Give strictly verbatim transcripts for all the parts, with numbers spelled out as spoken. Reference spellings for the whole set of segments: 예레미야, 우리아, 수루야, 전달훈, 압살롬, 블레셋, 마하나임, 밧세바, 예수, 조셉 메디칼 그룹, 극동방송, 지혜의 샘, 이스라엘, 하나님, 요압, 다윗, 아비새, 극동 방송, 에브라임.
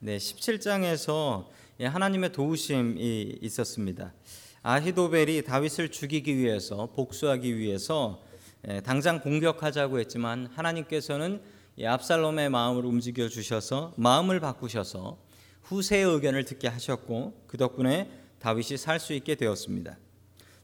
네, 십칠 장에서 하나님의 도우심이 있었습니다. 아히도벨이 다윗을 죽이기 위해서, 복수하기 위해서 당장 공격하자고 했지만 하나님께서는 압살롬의 마음을 움직여 주셔서 마음을 바꾸셔서 후세의 의견을 듣게 하셨고, 그 덕분에 다윗이 살 수 있게 되었습니다.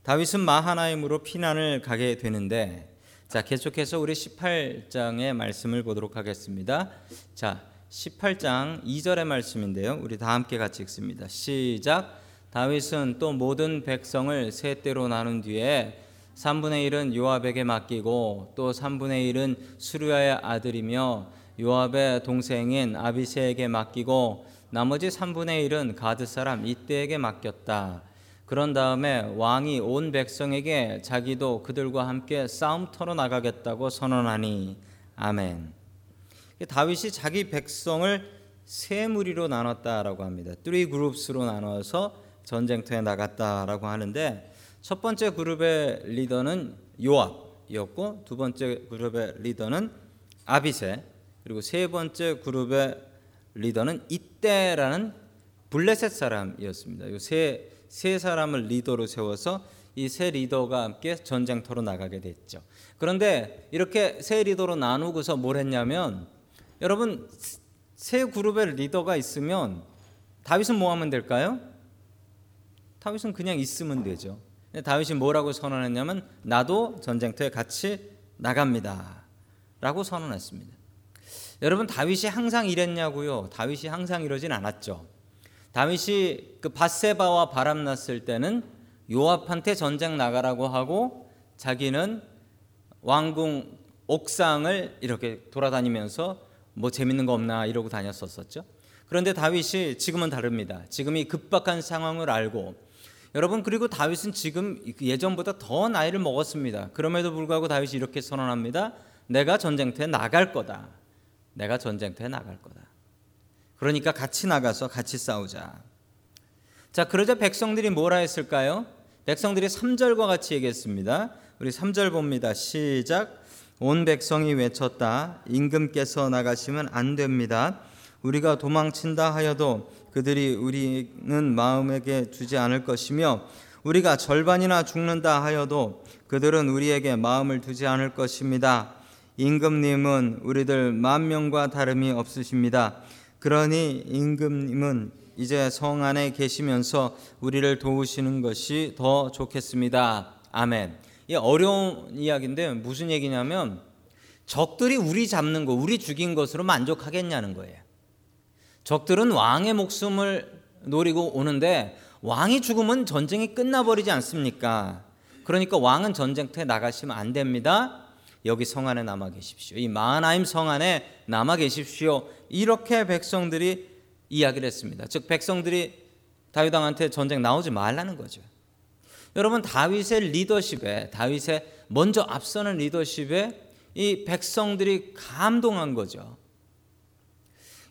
다윗은 마하나임으로 피난을 가게 되는데, 자, 계속해서 우리 십팔 장의 말씀을 보도록 하겠습니다. 자, 십팔 장 이 절의 말씀인데요, 우리 다 함께 같이 읽습니다. 시작. 다윗은 또 모든 백성을 세 떼로 나눈 뒤에 삼분의 일은 요압에게 맡기고, 또 삼분의 일은 수루야의 아들이며 요압의 동생인 아비새에게 맡기고, 나머지 삼분의 일은 가드 사람 이때에게 맡겼다. 그런 다음에 왕이 온 백성에게 자기도 그들과 함께 싸움터로 나가겠다고 선언하니, 아멘. 다윗이 자기 백성을 세 무리로 나눴다라고 합니다. Three groups로 나눠서 전쟁터에 나갔다라고 하는데, 첫 번째 그룹의 리더는 요압이었고, 두 번째 그룹의 리더는 아비새, 그리고 세 번째 그룹의 리더는 이때라는 블레셋 사람이었습니다. 이 세 세 사람을 리더로 세워서 이 세 리더가 함께 전쟁터로 나가게 됐죠. 그런데 이렇게 세 리더로 나누고서 뭘 했냐면, 여러분, 세 그룹의 리더가 있으면 다윗은 뭐 하면 될까요? 다윗은 그냥 있으면 되죠. 다윗이 뭐라고 선언했냐면, 나도 전쟁터에 같이 나갑니다 라고 선언했습니다. 여러분, 다윗이 항상 이랬냐고요? 다윗이 항상 이러진 않았죠. 다윗이 그 밧세바와 바람났을 때는 요압한테 전쟁 나가라고 하고, 자기는 왕궁 옥상을 이렇게 돌아다니면서 뭐 재밌는 거 없나 이러고 다녔었었죠. 그런데 다윗이 지금은 다릅니다. 지금 이 급박한 상황을 알고, 여러분, 그리고 다윗은 지금 예전보다 더 나이를 먹었습니다. 그럼에도 불구하고 다윗이 이렇게 선언합니다. 내가 전쟁터에 나갈 거다. 내가 전쟁터에 나갈 거다. 그러니까 같이 나가서 같이 싸우자. 자, 그러자 백성들이 뭐라 했을까요? 백성들이 삼 절과 같이 얘기했습니다. 우리 삼 절 봅니다. 시작. 온 백성이 외쳤다. 임금께서 나가시면 안 됩니다. 우리가 도망친다 하여도 그들이 우리는 마음에게 주지 않을 것이며, 우리가 절반이나 죽는다 하여도 그들은 우리에게 마음을 두지 않을 것입니다. 임금님은 우리들 만 명과 다름이 없으십니다. 그러니 임금님은 이제 성 안에 계시면서 우리를 도우시는 것이 더 좋겠습니다. 아멘. 이 어려운 이야기인데, 무슨 얘기냐면 적들이 우리 잡는 거, 우리 죽인 것으로 만족하겠냐는 거예요. 적들은 왕의 목숨을 노리고 오는데 왕이 죽으면 전쟁이 끝나버리지 않습니까? 그러니까 왕은 전쟁터에 나가시면 안 됩니다. 여기 성 안에 남아 계십시오. 이 마하나임 성 안에 남아 계십시오. 이렇게 백성들이 이야기를 했습니다. 즉, 백성들이 다윗 왕한테 전쟁 나오지 말라는 거죠. 여러분, 다윗의 리더십에, 다윗의 먼저 앞서는 리더십에 이 백성들이 감동한 거죠.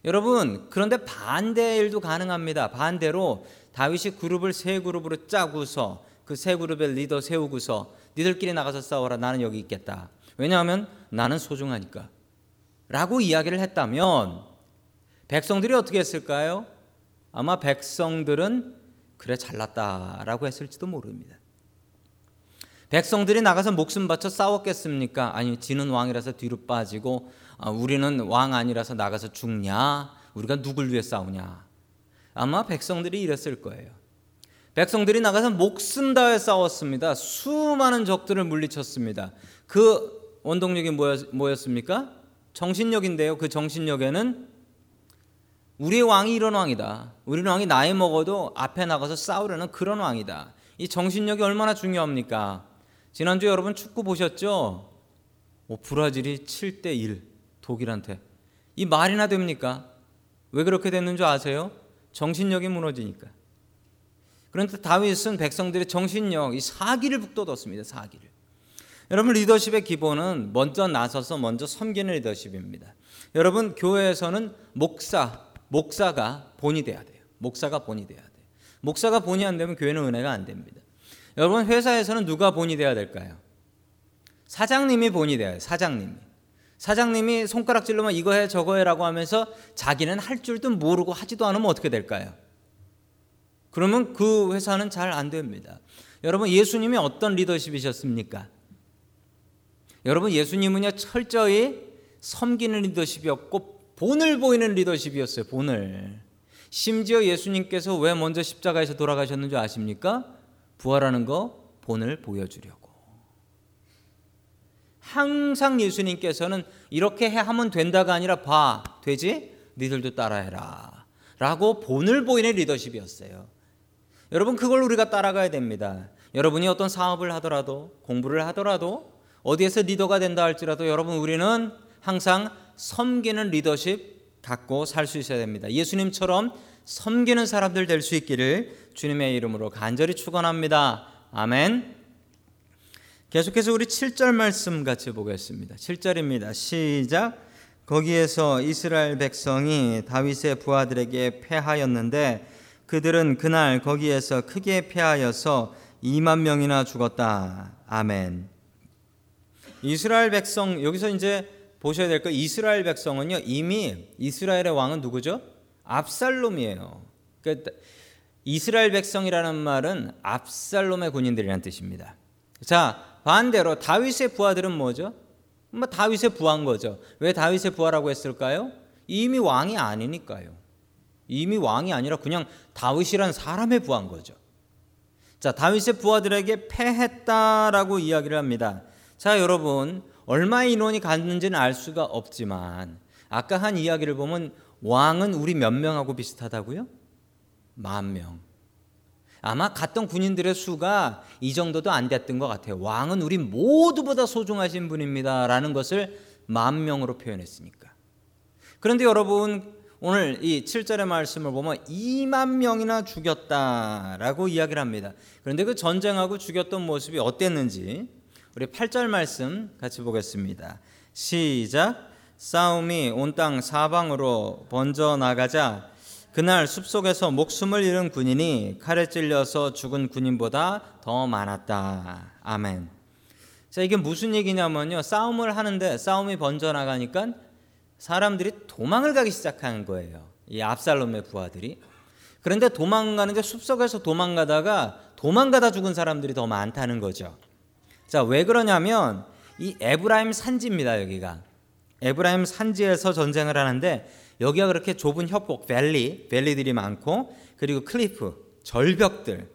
여러분, 그런데 반대의 일도 가능합니다. 반대로 다윗이 그룹을 세 그룹으로 짜고서 그 세 그룹의 리더 세우고서 니들끼리 나가서 싸워라. 나는 여기 있겠다. 왜냐하면 나는 소중하니까 라고 이야기를 했다면 백성들이 어떻게 했을까요? 아마 백성들은 그래, 잘났다 라고 했을지도 모릅니다. 백성들이 나가서 목숨 바쳐 싸웠겠습니까? 아니, 지는 왕이라서 뒤로 빠지고, 아, 우리는 왕 아니라서 나가서 죽냐, 우리가 누굴 위해 싸우냐, 아마 백성들이 이랬을 거예요. 백성들이 나가서 목숨 다해 싸웠습니다. 수많은 적들을 물리쳤습니다. 그 원동력이 뭐였습니까? 정신력인데요, 그 정신력에는 우리의 왕이 이런 왕이다, 우리 왕이 나이 먹어도 앞에 나가서 싸우려는 그런 왕이다, 이 정신력이 얼마나 중요합니까? 지난주에 여러분 축구 보셨죠? 오, 브라질이 칠 대 일 독일한테, 이 말이나 됩니까? 왜 그렇게 됐는 줄 아세요? 정신력이 무너지니까. 그런데 다윗은 백성들의 정신력, 이 사기를 북돋았습니다. 사기를. 여러분, 리더십의 기본은 먼저 나서서 먼저 섬기는 리더십입니다. 여러분, 교회에서는 목사, 목사가 본이 돼야 돼요. 목사가 본이 돼야 돼요. 목사가 본이 안 되면 교회는 은혜가 안 됩니다. 여러분, 회사에서는 누가 본이 돼야 될까요? 사장님이 본이 돼야 돼요. 사장님이. 사장님이 손가락질로만 이거 해 저거 해라고 하면서 자기는 할 줄도 모르고 하지도 않으면 어떻게 될까요? 그러면 그 회사는 잘 안 됩니다. 여러분, 예수님이 어떤 리더십이셨습니까? 여러분, 예수님은요 철저히 섬기는 리더십이었고 본을 보이는 리더십이었어요. 본을. 심지어 예수님께서 왜 먼저 십자가에서 돌아가셨는지 아십니까? 부활하는 거 본을 보여주려고. 항상 예수님께서는 이렇게 해 하면 된다가 아니라 봐 되지? 니들도 따라해라 라고 본을 보이는 리더십이었어요. 여러분, 그걸 우리가 따라가야 됩니다. 여러분이 어떤 사업을 하더라도, 공부를 하더라도, 어디에서 리더가 된다 할지라도 여러분, 우리는 항상 섬기는 리더십 갖고 살 수 있어야 됩니다. 예수님처럼 섬기는 사람들 될 수 있기를 주님의 이름으로 간절히 축원합니다. 아멘. 계속해서 우리 칠 절 말씀 같이 보겠습니다. 칠 절입니다. 시작. 거기에서 이스라엘 백성이 다윗의 부하들에게 패하였는데 그들은 그날 거기에서 크게 패하여서 이만 명이나 죽었다. 아멘. 이스라엘 백성, 여기서 이제 보셔야 될 거, 이스라엘 백성은요 이미 이스라엘의 왕은 누구죠? 압살롬이에요. 그러니까 이스라엘 백성이라는 말은 압살롬의 군인들이라는 뜻입니다. 자, 반대로 다윗의 부하들은 뭐죠? 뭐 다윗의 부하인 거죠. 왜 다윗의 부하라고 했을까요? 이미 왕이 아니니까요. 이미 왕이 아니라 그냥 다윗이란 사람의 부하인 거죠. 자, 다윗의 부하들에게 패했다라고 이야기를 합니다. 자, 여러분, 얼마의 인원이 갔는지는 알 수가 없지만 아까 한 이야기를 보면 왕은 우리 몇 명하고 비슷하다고요? 만 명. 아마 갔던 군인들의 수가 이 정도도 안 됐던 것 같아요. 왕은 우리 모두보다 소중하신 분입니다 라는 것을 만 명으로 표현했으니까. 그런데 여러분, 오늘 이 칠 절의 말씀을 보면 이만 명이나 죽였다라고 이야기를 합니다. 그런데 그 전쟁하고 죽였던 모습이 어땠는지 우리 팔 절 말씀 같이 보겠습니다. 시작. 싸움이 온 땅 사방으로 번져나가자 그날 숲속에서 목숨을 잃은 군인이 칼에 찔려서 죽은 군인보다 더 많았다. 아멘. 자, 이게 무슨 얘기냐면요, 싸움을 하는데 싸움이 번져나가니까 사람들이 도망을 가기 시작한 거예요. 이 압살롬의 부하들이. 그런데 도망가는데 숲속에서 도망가다가 도망가다 죽은 사람들이 더 많다는 거죠. 자, 왜 그러냐면 이 에브라임 산지입니다. 여기가 에브라임 산지에서 전쟁을 하는데 여기가 그렇게 좁은 협곡, 밸리, 밸리들이 많고 그리고 클리프, 절벽들,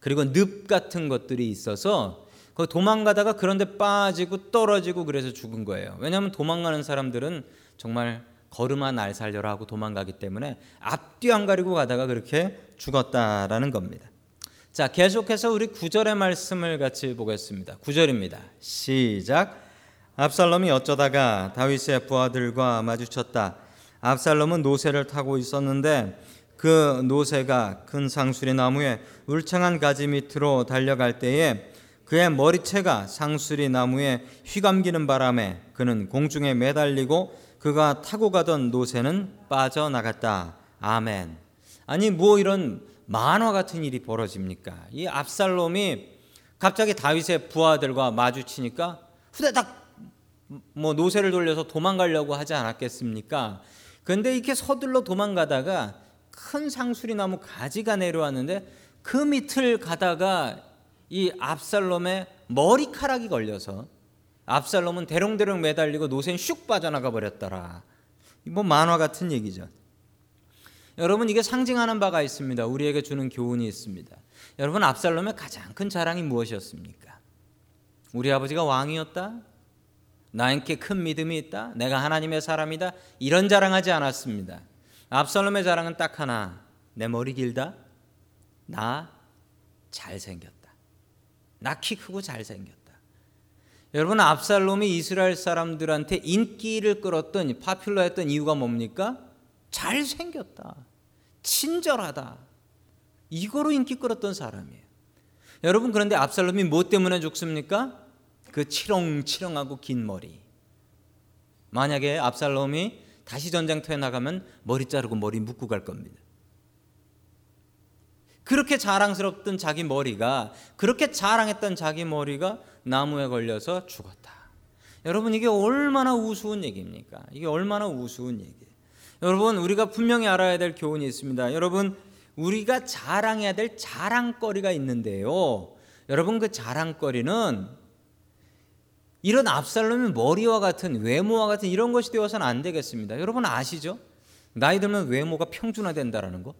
그리고 늪 같은 것들이 있어서 거기 도망가다가 그런데 빠지고 떨어지고 그래서 죽은 거예요. 왜냐하면 도망가는 사람들은 정말 걸음아 날 살려라 하고 도망가기 때문에 앞뒤 안 가리고 가다가 그렇게 죽었다라는 겁니다. 자, 계속해서 우리 구 절의 말씀을 같이 보겠습니다. 구 절입니다. 시작. 압살롬이 어쩌다가 다윗의 부하들과 마주쳤다. 압살롬은 노새를 타고 있었는데 그 노새가 큰 상수리 나무의 울창한 가지 밑으로 달려갈 때에 그의 머리채가 상수리 나무에 휘감기는 바람에 그는 공중에 매달리고 그가 타고 가던 노새는 빠져나갔다. 아멘. 아니, 뭐 이런 만화 같은 일이 벌어집니까? 이 압살롬이 갑자기 다윗의 부하들과 마주치니까 후다닥 뭐 노새를 돌려서 도망가려고 하지 않았겠습니까? 그런데 이렇게 서둘러 도망가다가 큰 상수리 나무 가지가 내려왔는데 그 밑을 가다가 이 압살롬의 머리카락이 걸려서 압살롬은 대롱대롱 매달리고 노새는 슉 빠져나가 버렸더라. 뭐 만화 같은 얘기죠. 여러분, 이게 상징하는 바가 있습니다. 우리에게 주는 교훈이 있습니다. 여러분, 압살롬의 가장 큰 자랑이 무엇이었습니까? 우리 아버지가 왕이었다? 나에게 큰 믿음이 있다? 내가 하나님의 사람이다? 이런 자랑하지 않았습니다. 압살롬의 자랑은 딱 하나. 내 머리 길다? 나 잘생겼다. 나 키 크고 잘생겼다. 여러분, 압살롬이 이스라엘 사람들한테 인기를 끌었던, 파퓰러했던 이유가 뭡니까? 잘생겼다, 친절하다, 이거로 인기 끌었던 사람이에요. 여러분, 그런데 압살롬이 뭐 때문에 죽습니까? 그 치렁치렁하고 긴 머리. 만약에 압살롬이 다시 전쟁터에 나가면 머리 자르고 머리 묶고 갈 겁니다. 그렇게 자랑스럽던 자기 머리가, 그렇게 자랑했던 자기 머리가 나무에 걸려서 죽었다. 여러분 이게 얼마나 우스운 얘기입니까? 이게 얼마나 우스운 얘기예요. 여러분 우리가 분명히 알아야 될 교훈이 있습니다. 여러분 우리가 자랑해야 될 자랑거리가 있는데요. 여러분 그 자랑거리는 이런 압살롬의 머리와 같은 외모와 같은 이런 것이 되어서는 안 되겠습니다. 여러분 아시죠? 나이 들면 외모가 평준화된다라는 거.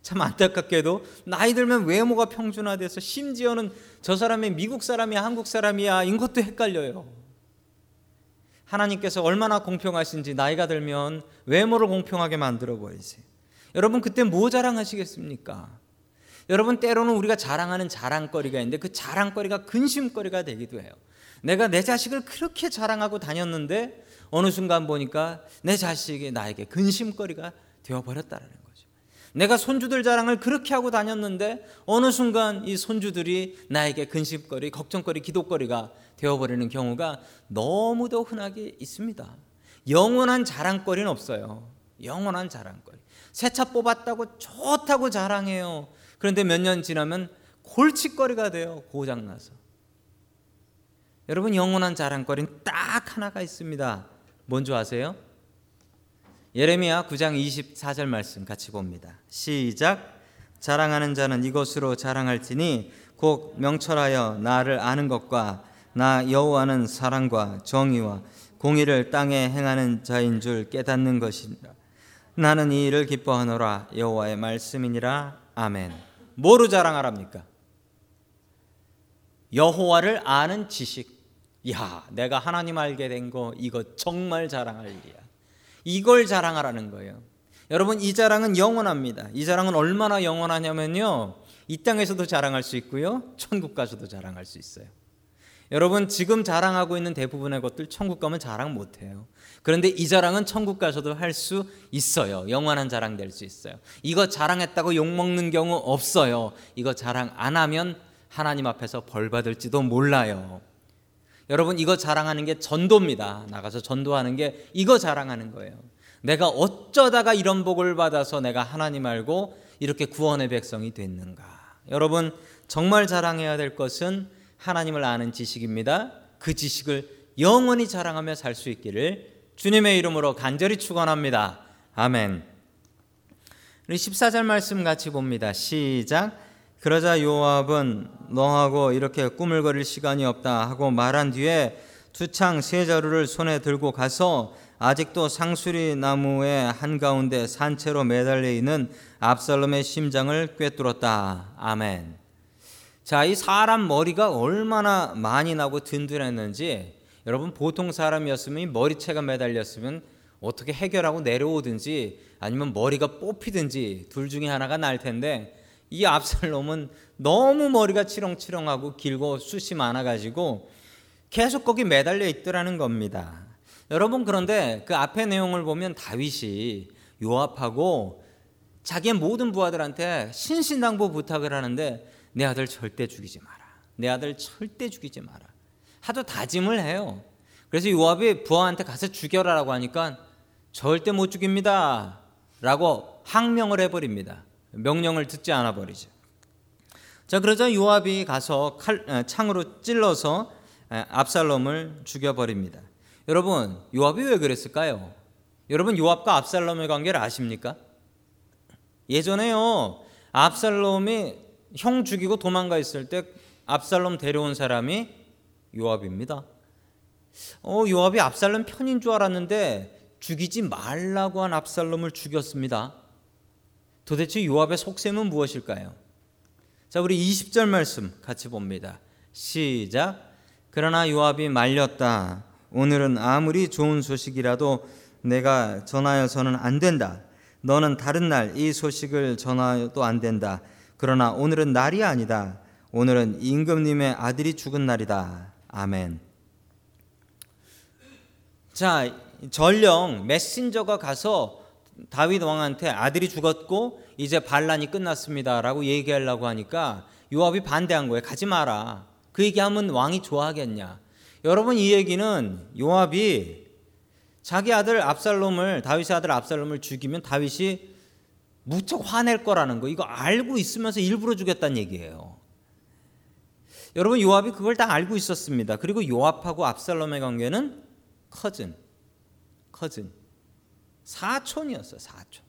참 안타깝게도 나이 들면 외모가 평준화돼서 심지어는 저 사람이 미국 사람이야 한국 사람이야 이것도 헷갈려요. 하나님께서 얼마나 공평하신지 나이가 들면 외모를 공평하게 만들어 버리세요. 여러분 그때 뭐 자랑하시겠습니까? 여러분 때로는 우리가 자랑하는 자랑거리가 있는데 그 자랑거리가 근심거리가 되기도 해요. 내가 내 자식을 그렇게 자랑하고 다녔는데 어느 순간 보니까 내 자식이 나에게 근심거리가 되어버렸다는 거죠. 내가 손주들 자랑을 그렇게 하고 다녔는데 어느 순간 이 손주들이 나에게 근심거리, 걱정거리, 기도거리가 되어버리는 경우가 너무도 흔하게 있습니다. 영원한 자랑거리는 없어요. 영원한 자랑거리. 새 차 뽑았다고 좋다고 자랑해요. 그런데 몇 년 지나면 골칫거리가 돼요. 고장나서. 여러분 영원한 자랑거리는 딱 하나가 있습니다. 뭔지 아세요? 예레미야 구 장 이십사 절 말씀 같이 봅니다. 시작. 자랑하는 자는 이것으로 자랑할지니 곧 명철하여 나를 아는 것과 나 여호와는 사랑과 정의와 공의를 땅에 행하는 자인 줄 깨닫는 것이니라. 나는 이 일을 기뻐하노라. 여호와의 말씀이니라. 아멘. 뭐로 자랑하랍니까? 여호와를 아는 지식. 야, 내가 하나님 알게 된 거 이거 정말 자랑할 일이야. 이걸 자랑하라는 거예요. 여러분 이 자랑은 영원합니다. 이 자랑은 얼마나 영원하냐면요, 이 땅에서도 자랑할 수 있고요, 천국 가서도 자랑할 수 있어요. 여러분 지금 자랑하고 있는 대부분의 것들 천국 가면 자랑 못해요. 그런데 이 자랑은 천국 가서도 할 수 있어요. 영원한 자랑 될 수 있어요. 이거 자랑했다고 욕먹는 경우 없어요. 이거 자랑 안 하면 하나님 앞에서 벌받을지도 몰라요. 여러분 이거 자랑하는 게 전도입니다. 나가서 전도하는 게 이거 자랑하는 거예요. 내가 어쩌다가 이런 복을 받아서 내가 하나님 알고 이렇게 구원의 백성이 됐는가. 여러분 정말 자랑해야 될 것은 하나님을 아는 지식입니다. 그 지식을 영원히 자랑하며 살 수 있기를 주님의 이름으로 간절히 축원합니다. 아멘. 우리 십사 절 말씀 같이 봅니다. 시작. 그러자 요압은 너하고 이렇게 꾸물거릴 시간이 없다 하고 말한 뒤에 두 창 세 자루를 손에 들고 가서 아직도 상수리 나무의 한가운데 산채로 매달려 있는 압살롬의 심장을 꿰뚫었다. 아멘. 자, 이 사람 머리가 얼마나 많이 나고 든든했는지, 여러분 보통 사람이었으면 이 머리채가 매달렸으면 어떻게 해결하고 내려오든지 아니면 머리가 뽑히든지 둘 중에 하나가 날 텐데, 이 압살롬은 너무 머리가 치렁치렁하고 길고 숱이 많아가지고 계속 거기 매달려 있더라는 겁니다. 여러분 그런데 그 앞에 내용을 보면 다윗이 요압하고 자기의 모든 부하들한테 신신당부 부탁을 하는데, 내 아들 절대 죽이지 마라, 내 아들 절대 죽이지 마라 하도 다짐을 해요. 그래서 요압이 부하한테 가서 죽여라라고 하니까 절대 못 죽입니다 라고 항명을 해버립니다. 명령을 듣지 않아 버리죠. 자, 그러자 요압이 가서 칼, 창으로 찔러서 압살롬을 죽여버립니다. 여러분 요압이 왜 그랬을까요? 여러분 요압과 압살롬의 관계를 아십니까? 예전에요, 압살롬이 형 죽이고 도망가 있을 때 압살롬 데려온 사람이 요압입니다. 어, 요압이 압살롬 편인 줄 알았는데 죽이지 말라고 한 압살롬을 죽였습니다. 도대체 요압의 속셈은 무엇일까요? 자, 우리 이십 절 말씀 같이 봅니다. 시작. 그러나 요압이 말렸다. 오늘은 아무리 좋은 소식이라도 내가 전하여서는 안 된다. 너는 다른 날 이 소식을 전하여도 안 된다. 그러나 오늘은 날이 아니다. 오늘은 임금님의 아들이 죽은 날이다. 아멘. 자, 전령 메신저가 가서 다윗 왕한테 아들이 죽었고 이제 반란이 끝났습니다라고 얘기하려고 하니까 요압이 반대한 거예요. 가지 마라. 그 얘기하면 왕이 좋아하겠냐. 여러분 이 얘기는 요압이 자기 아들 압살롬을, 다윗의 아들 압살롬을 죽이면 다윗이 무척 화낼 거라는 거, 이거 알고 있으면서 일부러 죽였다는 얘기예요. 여러분, 요압이 그걸 다 알고 있었습니다. 그리고 요압하고 압살롬의 관계는 커즌, 커즌, 사촌이었어요. 사촌.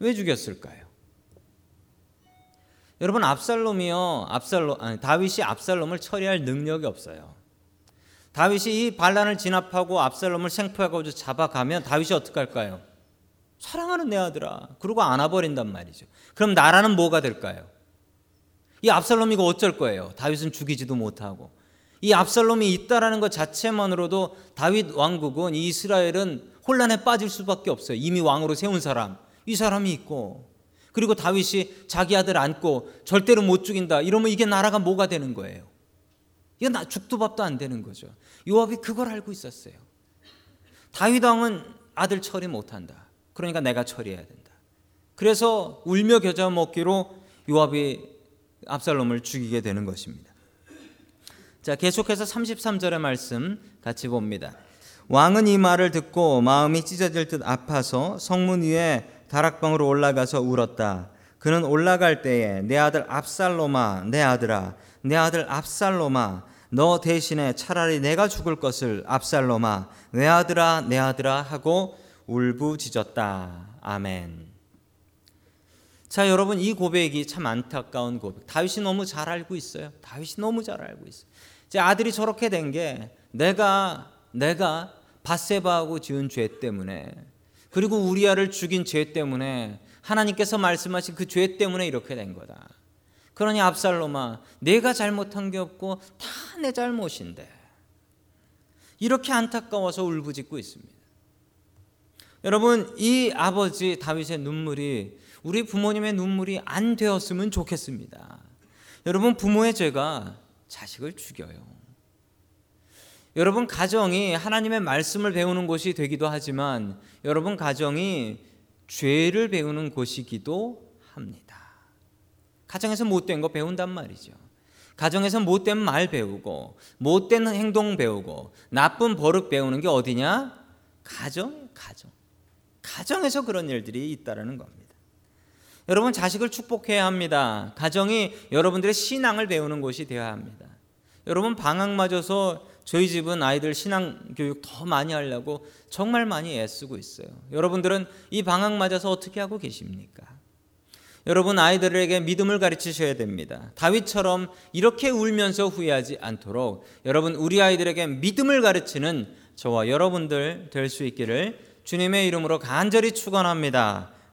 왜 죽였을까요? 여러분, 압살롬이요, 압살롬 아니, 다윗이 압살롬을 처리할 능력이 없어요. 다윗이 이 반란을 진압하고 압살롬을 생포해가지고 잡아가면 다윗이 어떻게 할까요? 사랑하는 내 아들아, 그러고 안아버린단 말이죠. 그럼 나라는 뭐가 될까요? 이 압살롬이 이거 어쩔 거예요. 다윗은 죽이지도 못하고. 이 압살롬이 있다라는 것 자체만으로도 다윗 왕국은, 이 이스라엘은 혼란에 빠질 수밖에 없어요. 이미 왕으로 세운 사람, 이 사람이 있고, 그리고 다윗이 자기 아들 안고 절대로 못 죽인다 이러면 이게 나라가 뭐가 되는 거예요? 이건 죽도 밥도 안 되는 거죠. 요압이 그걸 알고 있었어요. 다윗 왕은 아들 처리 못한다, 그러니까 내가 처리해야 된다. 그래서 울며 겨자 먹기로 요압이 압살롬을 죽이게 되는 것입니다. 자, 계속해서 삼십삼 절의 말씀 같이 봅니다. 왕은 이 말을 듣고 마음이 찢어질 듯 아파서 성문 위에 다락방으로 올라가서 울었다. 그는 올라갈 때에 내 아들 압살롬아, 내 아들아, 내 아들 압살롬아, 너 대신에 차라리 내가 죽을 것을, 압살롬아, 내 아들아, 내 아들아 하고 울부짖었다. 아멘. 자, 여러분, 이 고백이 참 안타까운 고백. 다윗이 너무 잘 알고 있어요. 다윗이 너무 잘 알고 있어요. 제 아들이 저렇게 된 게 내가 내가 밧세바하고 지은 죄 때문에, 그리고 우리아를 죽인 죄 때문에, 하나님께서 말씀하신 그 죄 때문에 이렇게 된 거다. 그러니 압살롬아, 내가 잘못한 게 없고 다 내 잘못인데, 이렇게 안타까워서 울부짖고 있습니다. 여러분, 이 아버지 다윗의 눈물이 우리 부모님의 눈물이 안 되었으면 좋겠습니다. 여러분, 부모의 죄가 자식을 죽여요. 여러분, 가정이 하나님의 말씀을 배우는 곳이 되기도 하지만 여러분 가정이 죄를 배우는 곳이기도 합니다. 가정에서 못된 거 배운단 말이죠. 가정에서 못된 말 배우고 못된 행동 배우고 나쁜 버릇 배우는 게 어디냐? 가정, 가정. 가정에서 그런 일들이 있다는 겁니다. 여러분, 자식을 축복해야 합니다. 가정이 여러분들의 신앙을 배우는 곳이 되어야 합니다. 여러분, 방학 맞아서 저희 집은 아이들 신앙 교육 더 많이 하려고 정말 많이 애쓰고 있어요. 여러분들은 이 방학 맞아서 어떻게 하고 계십니까? 여러분, 아이들에게 믿음을 가르치셔야 됩니다. 다윗처럼 이렇게 울면서 후회하지 않도록 여러분, 우리 아이들에게 믿음을 가르치는 저와 여러분들 될 수 있기를 주님의 이름으로 간절히 축원합니다.